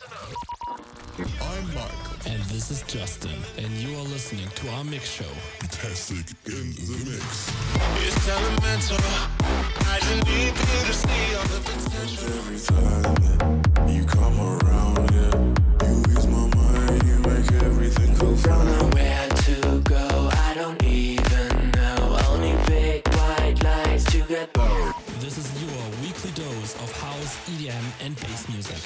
Listen up. I'm Mark. And this is Justin. And you are listening to our mix show. Fantastic in the mix. It's elemental. I just need you to see all the potential. And every time you come around here, yeah, you ease my mind, you make everything go fine. Don't know where to go, I don't even know. Only big white lights to get bored. This is your weekly dose of house, EDM, and bass music.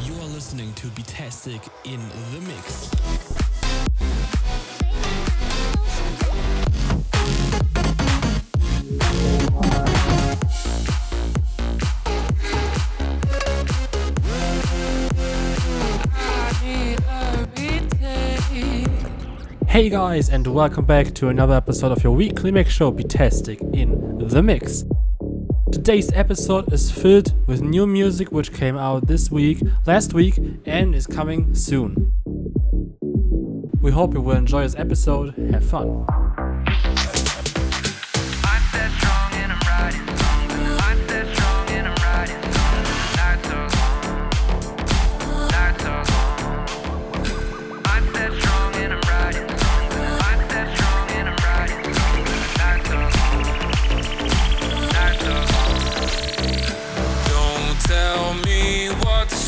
You are listening to Betastic in the Mix. Hey guys, and welcome back to another episode of your weekly mix show, Betastic in the Mix. Today's episode is filled with new music which came out this week, last week, and is coming soon. We hope you will enjoy this episode. Have fun.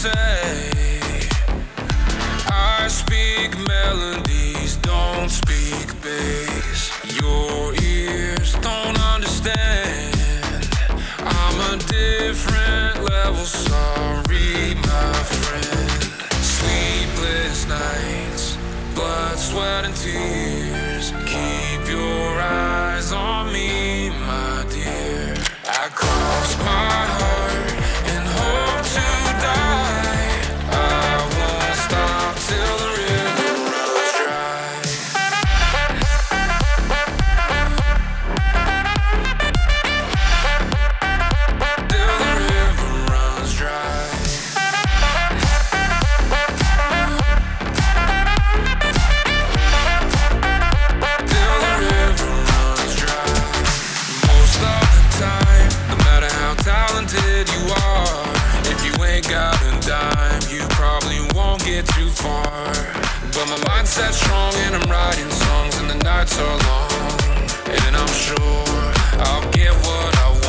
I speak melodies, don't speak bass. Your ears don't understand. I'm a different level, sorry my friend. Sleepless nights, blood, sweat and tears. Keep your eyes on me, my dear. I cross my heart and hope to die. That's strong, and I'm writing songs, and the nights are long, and I'm sure I'll get what I want.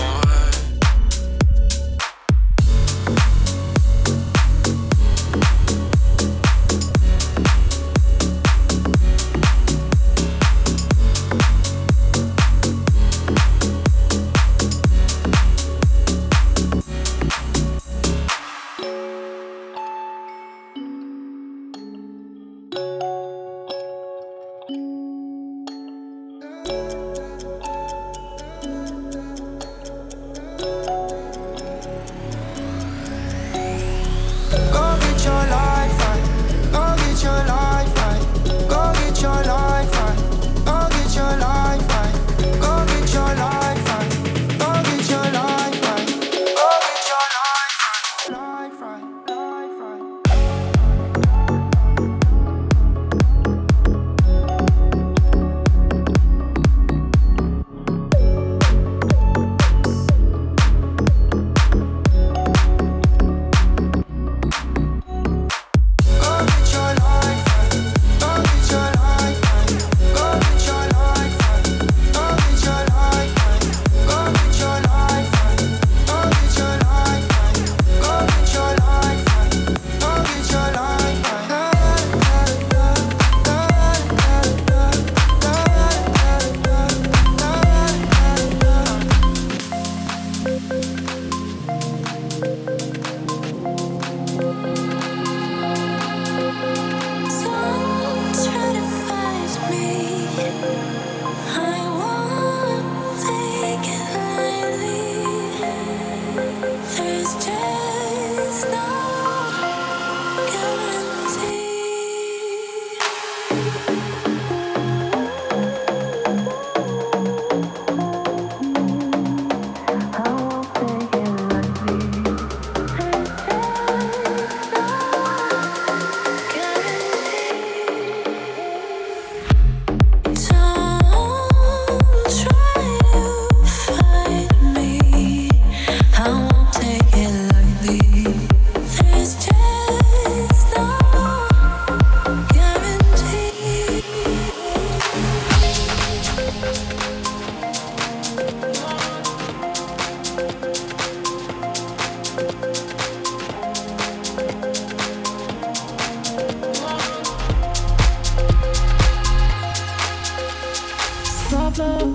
club.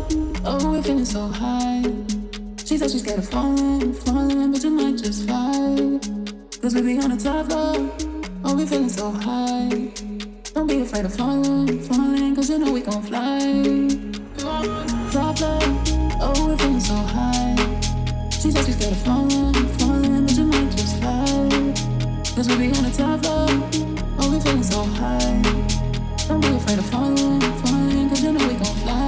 Oh, we're feeling so high. She said she's scared of falling, but you might just fly. 'Cause we be on the top floor. Oh, we're feeling so high. Don't be afraid of falling, 'cause you know we gon' fly. Top floor. Oh, we're feeling so high. She said she's scared of falling, but you might just fly. 'Cause we be on the top floor. Oh, we're feeling so high. Don't be afraid of falling, 'cause you know we gon' fly.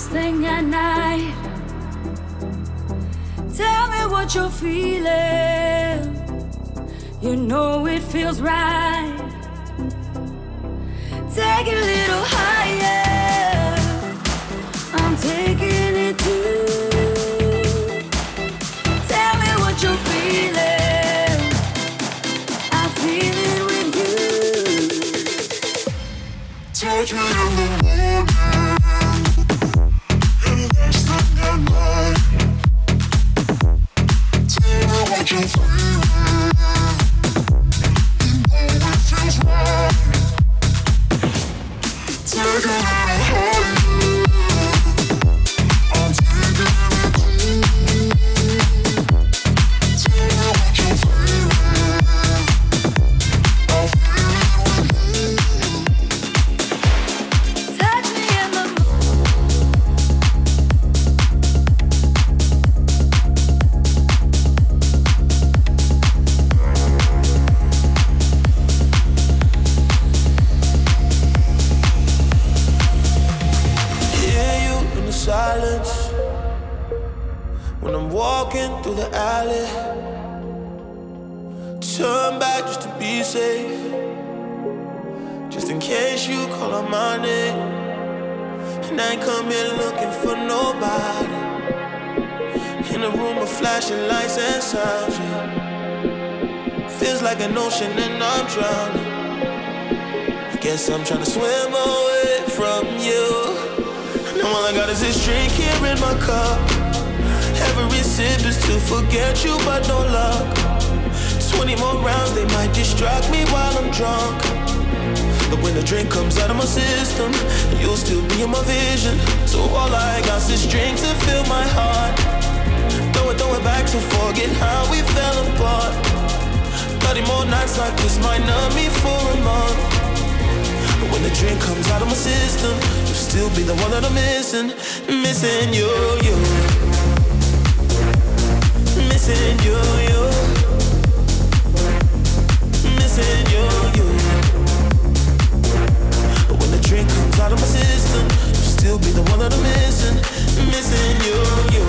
first thing at night. Tell me what you're feeling. You know it feels right. Take it a little higher. I'm taking it too. Tell me what you're feeling. Take it in the morning, and last thing at night. Tell me what you're feeling. You know it feels right. Take it in the morning. I'm trying to swim away from you. And all I got is this drink here in my cup. Every sip is to forget you, but no luck. 20 more rounds, they might distract me while I'm drunk. But when the drink comes out of my system, you'll still be in my vision. So all I got is this drink to fill my heart. Throw it back to forget how we fell apart. 30 more nights like this might numb me for a month. When the drink comes out of my system, you'll still be the one that I'm missing. Missing you, you. Missing you, you. Missing you, you. When the drink comes out of my system, you'll still be the one that I'm missing. Missing you, you.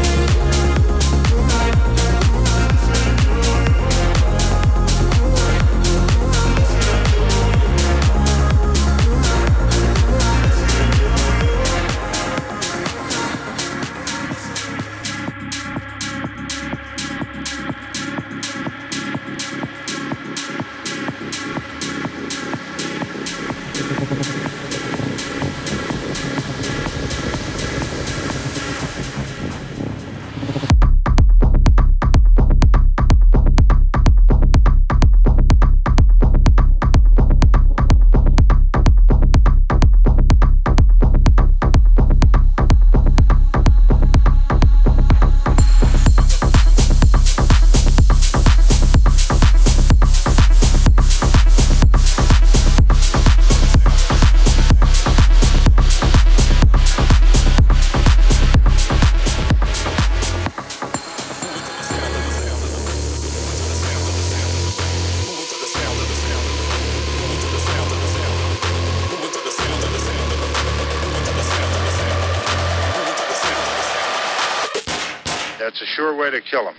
That's a sure way to kill 'em.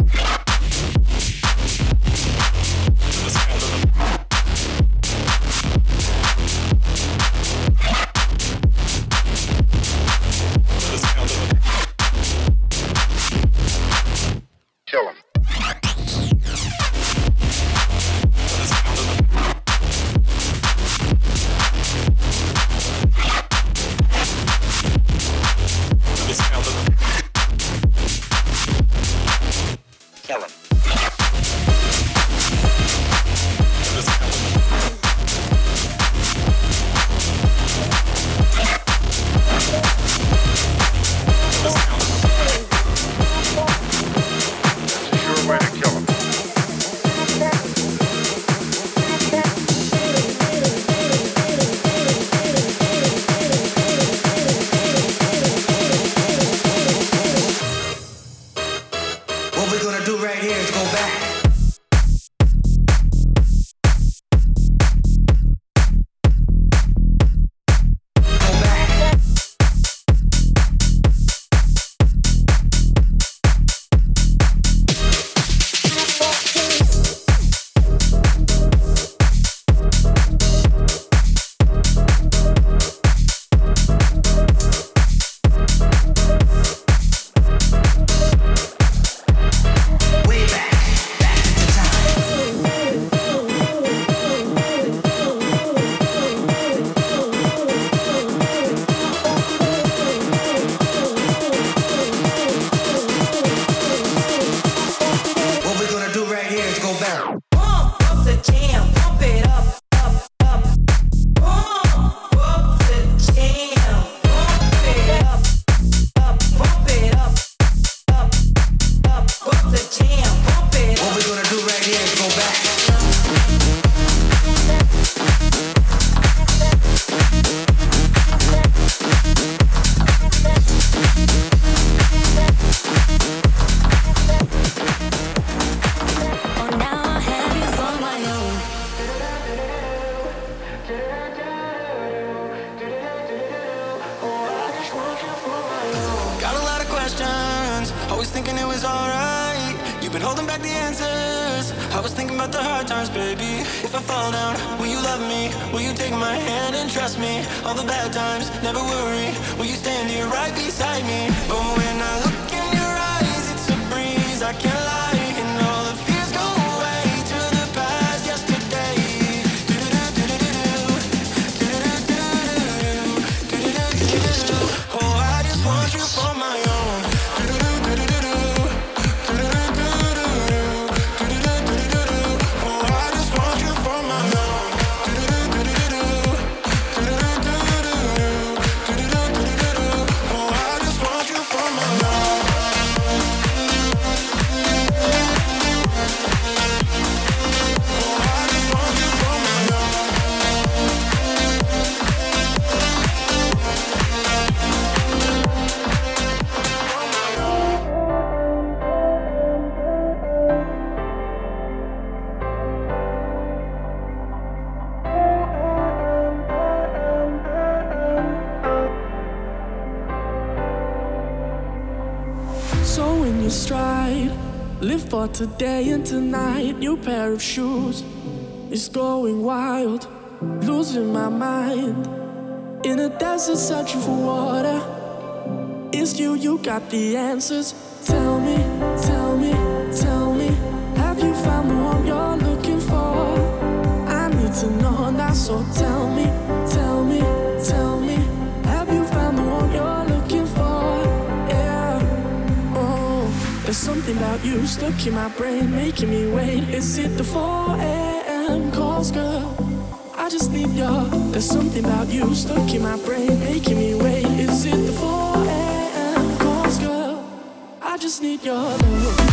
questions, always thinking it was alright. You've been holding back the answers. I was thinking about the hard times, baby. If I fall down, will you love me? Will you take my hand and trust me? All the bad times, never worry. Will you stand here right beside me? But when I look in your eyes, it's a breeze, I can't lie. But today and tonight, new pair of shoes is going wild, losing my mind. In a desert searching for water, it's you, you got the answers. Tell me, tell me, tell me, have you found the one you're looking for? I need to know now, so tell me, tell me, tell me, have you found the one you're looking for? There's something about you stuck in my brain, making me wait. Is it the 4 a.m. calls, girl? I just need your. There's something about you stuck in my brain, making me wait. Is it the 4 a.m. calls, girl? I just need your love.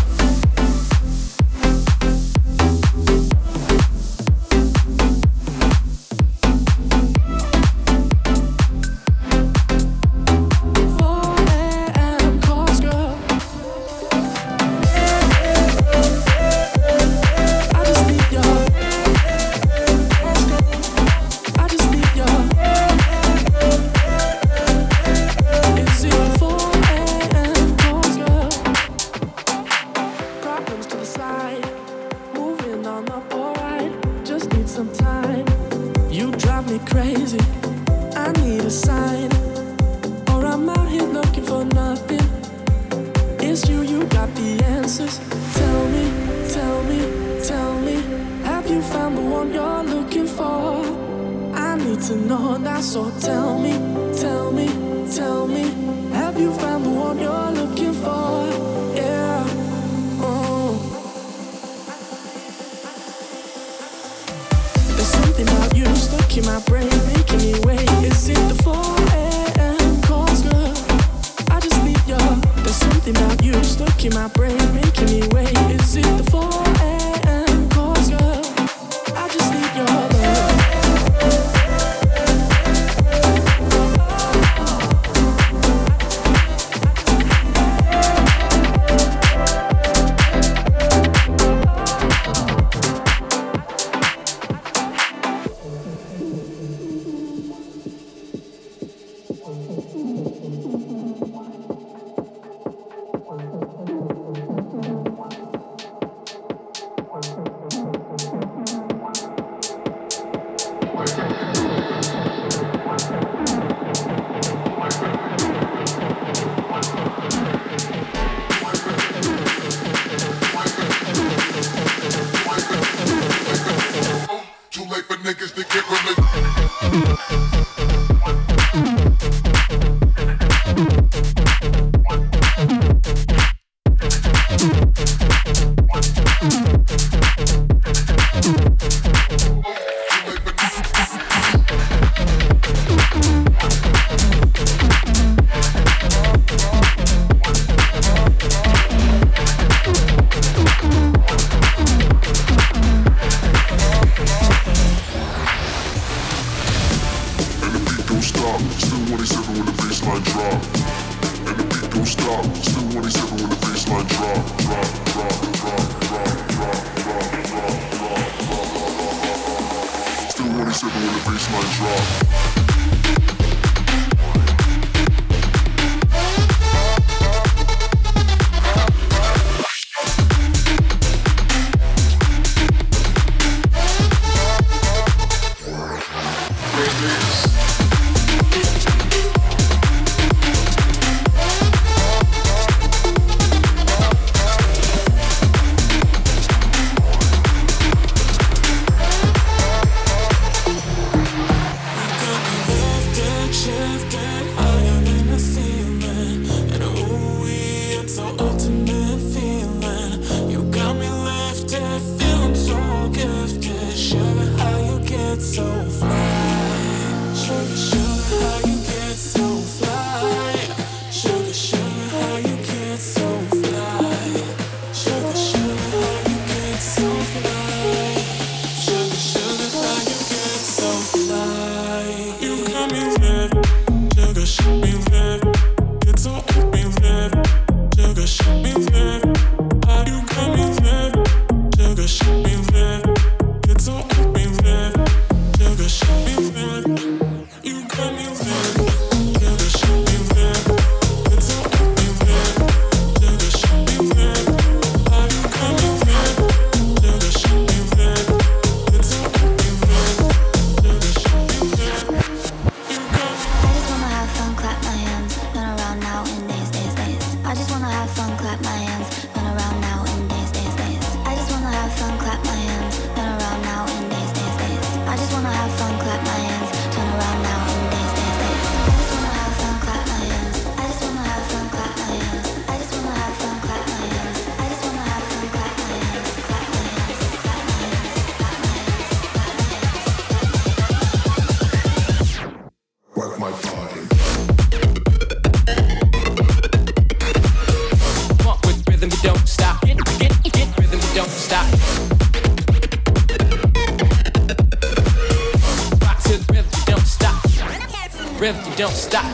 don't stop.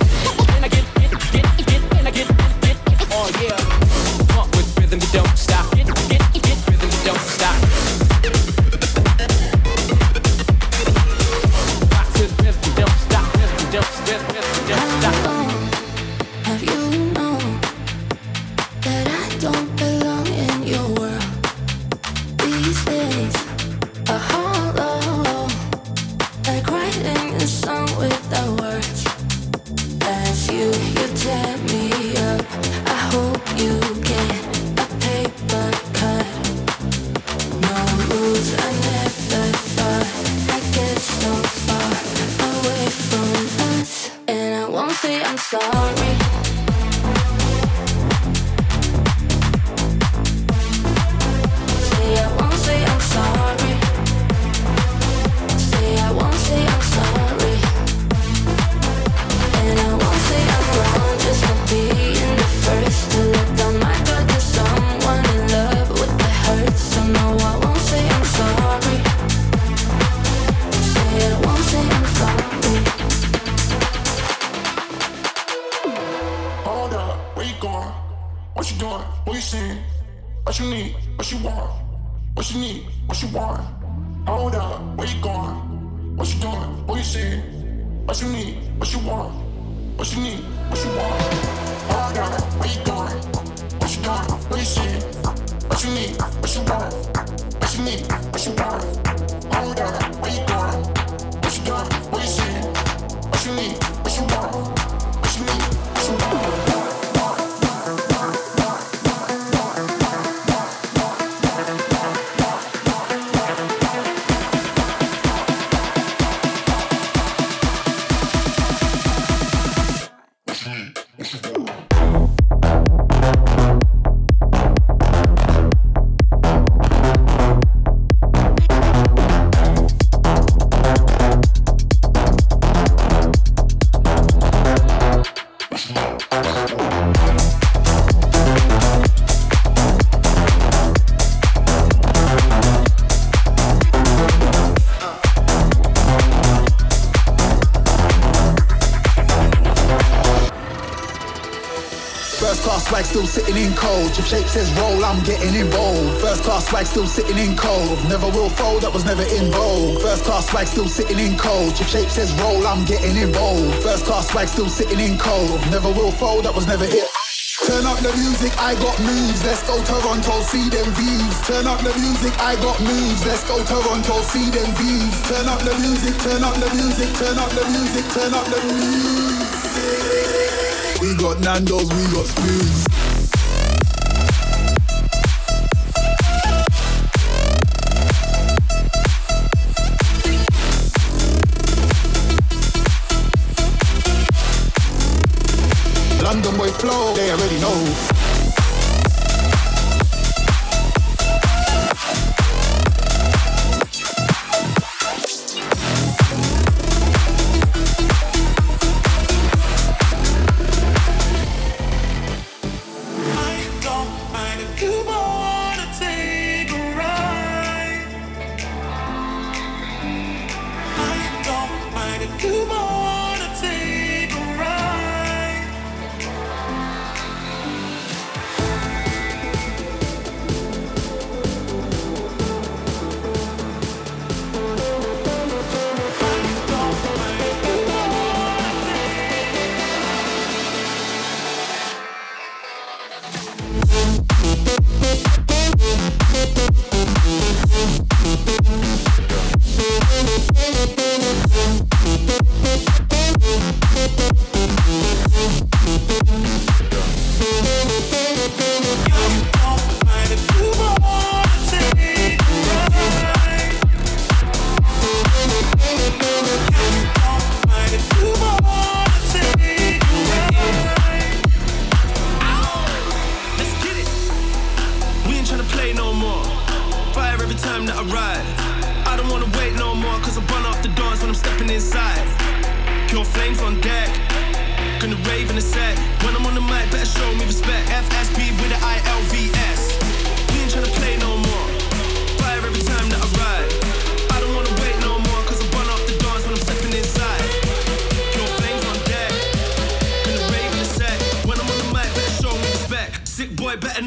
And I get, oh yeah. Pump with rhythm, you don't stop. Get, rhythm, you don't stop. Rock to the rhythm, don't stop. Rhythm, don't stop. Have you know that I don't belong in your world these days? A hollow, like writing a song without words. That's you tear me up. I hope you get a paper cut. No rules, I never thought I'd get so far away from us. And I won't say I'm sorry. Still sitting in cold, if shape says roll, I'm getting involved. First class swag still sitting in cold, never will fold, that was never in vogue. First class swag still sitting in cold, if shape says roll, I'm getting involved. First class swag still sitting in cold, never will fold, that was never it. Turn up the music, I got moves, let's go Toronto, see them views. Turn up the music, I got moves, let's go Toronto, see them views. Turn up the music, turn up the music, turn up the music, turn up the music. We got Nando's, we got spoons. London boy flow, they already know. I don't mind if you wanna take a ride. I don't mind if you wanna take a ride.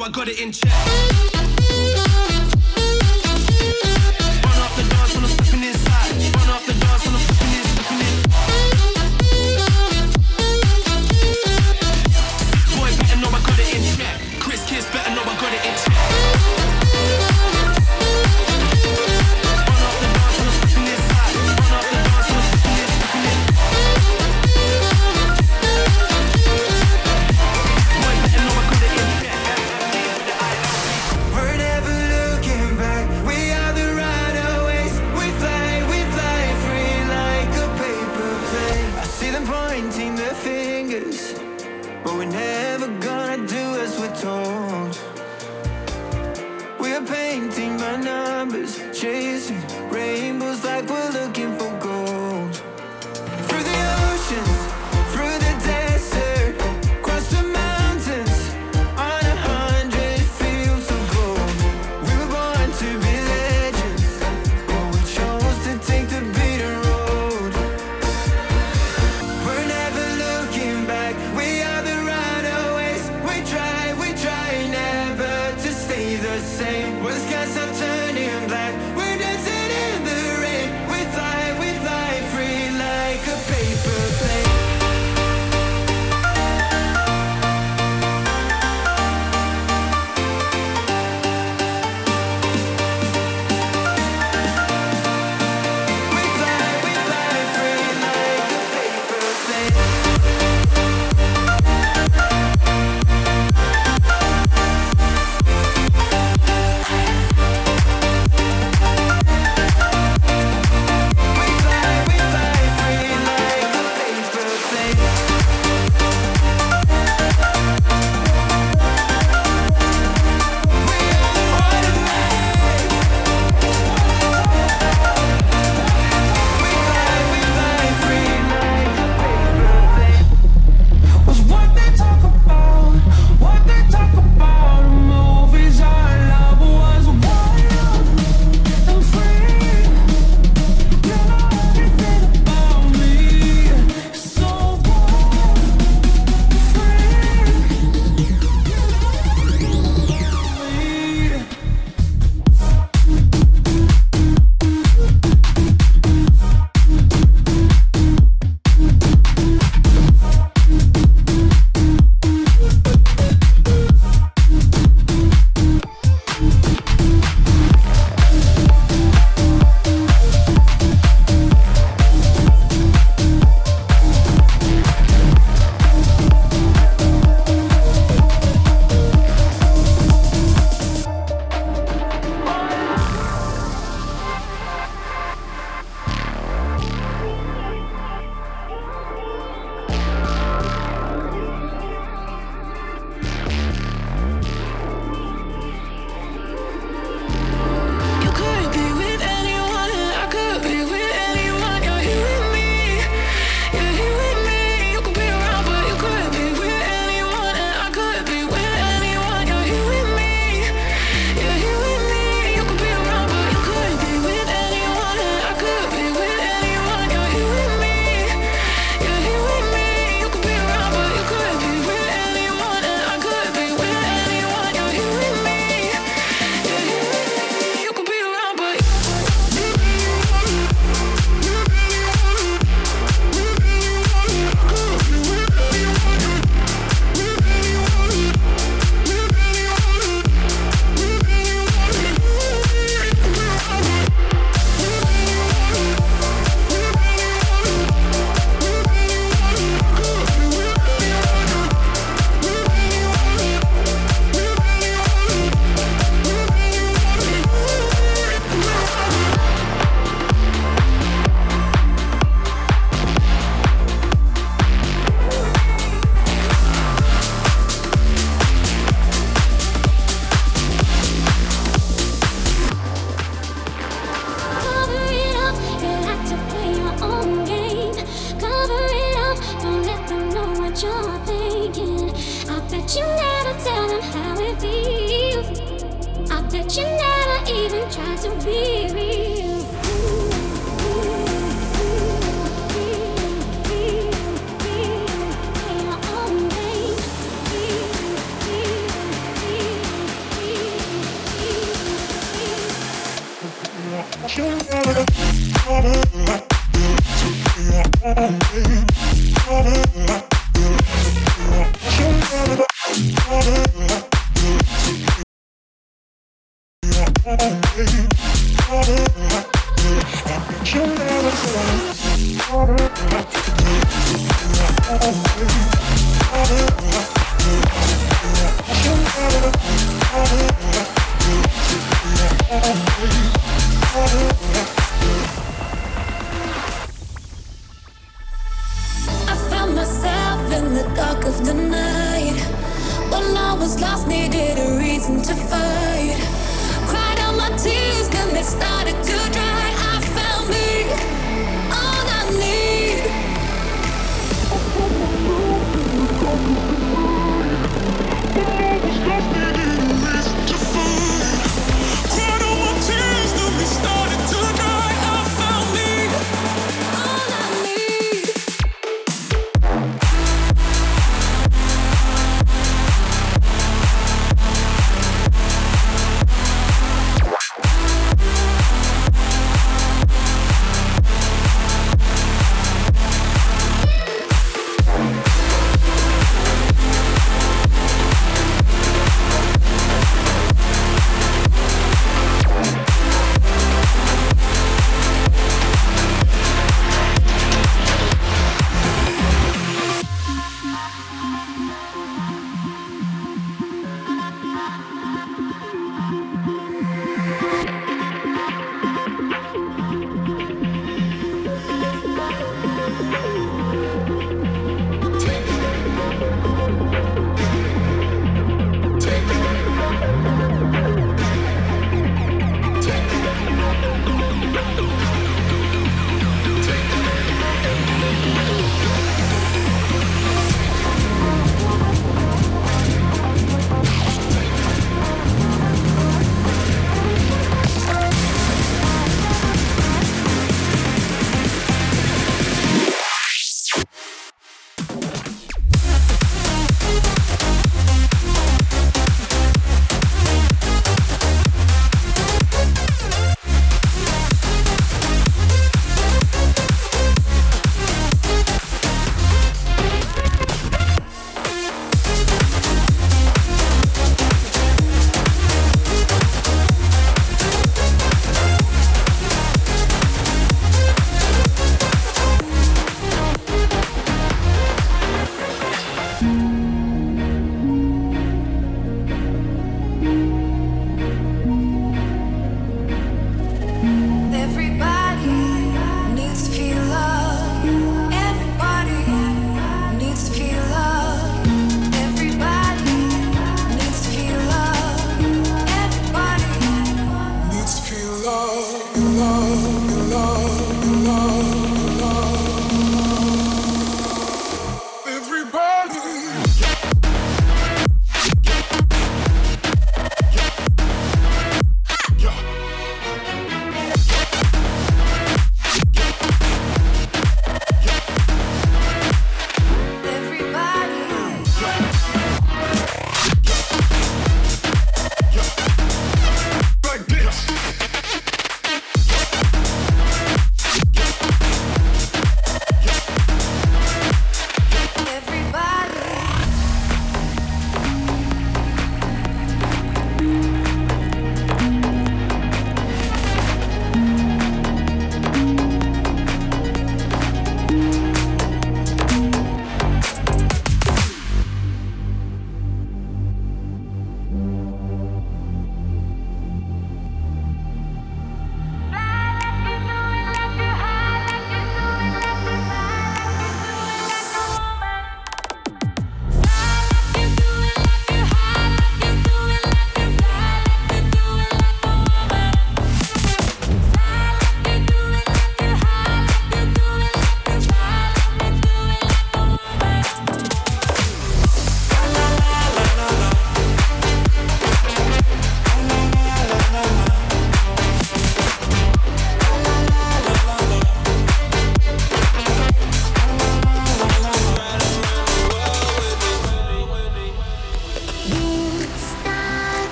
know I got it in check. Run up the dance when I'm stepping inside. Run up the dance when I'm stepping in, stepping in. Boy, better know I got it in check. Chris Kiss, better know I got it in check.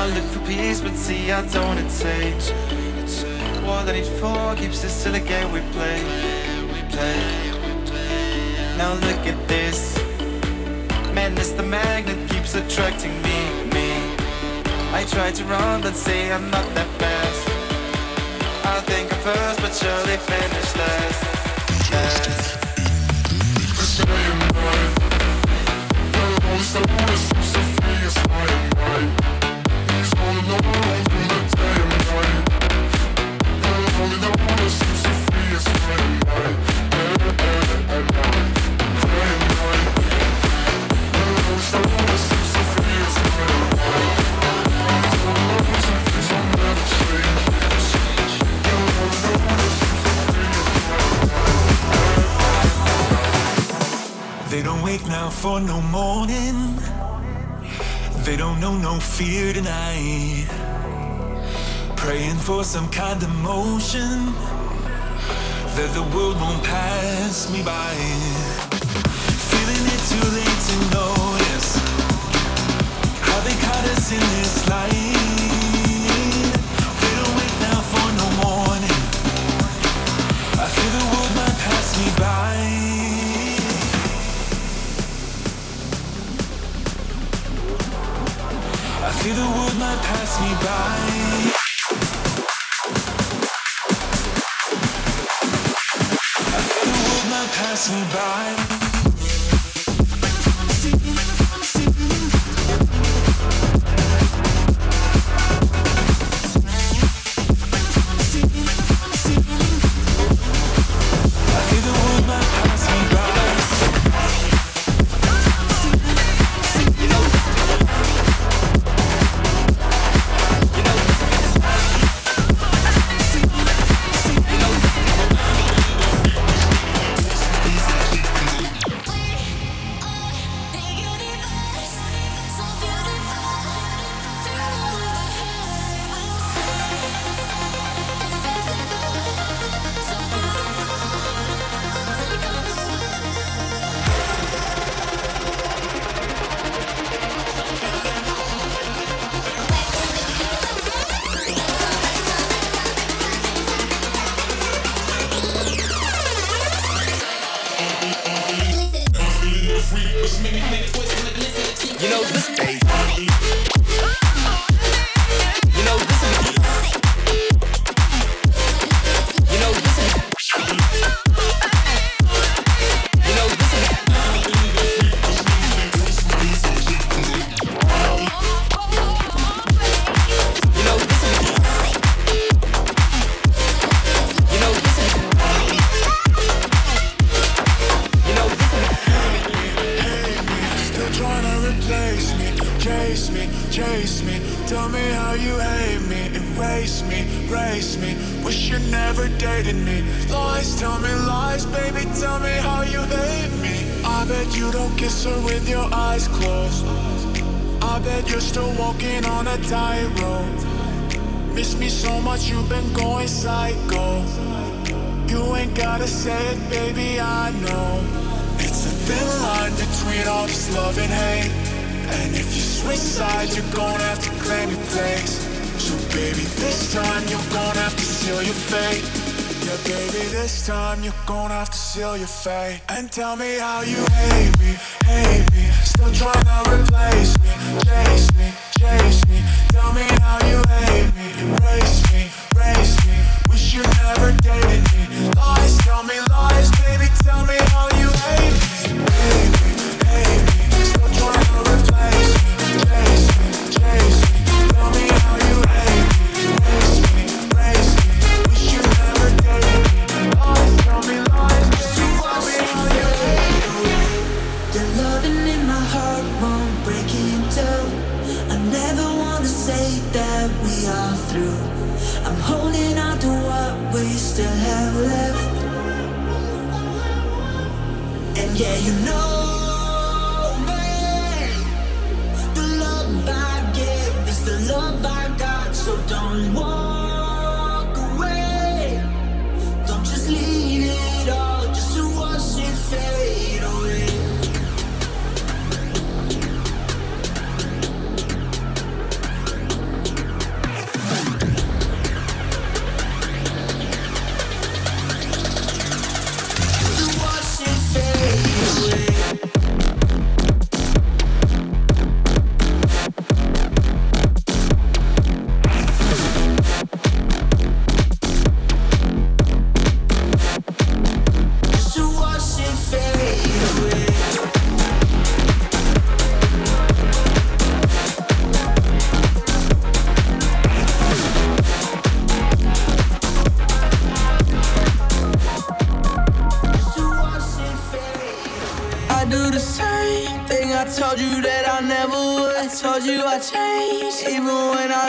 I look for peace, but see I don't attain. All I need for keeps this silly game we play. Now look at this. Madness, the magnet keeps attracting me. I try to run, but see I'm not that fast. I think I'm first, but surely finish last. They don't wake now for no morning. They don't know no fear tonight. Praying for some kind of motion that the world won't pass me by. Feeling it too late to notice how they caught us in this light. They don't wake now for no morning. I fear the world might pass me by. I fear the world might pass me by. I fear the world might pass me by. Your fate, and tell me how you hate me, still trying to replace me, chase me, tell me how you hate me, embrace me, race me, wish you never dated me, lies, tell me lies, baby, tell me how you hate me, still trying to replace me, chase me. Yeah, you know me. The love I give is the love I got, so don't walk away. Don't just leave it all just to watch it fade away. I changed, even when I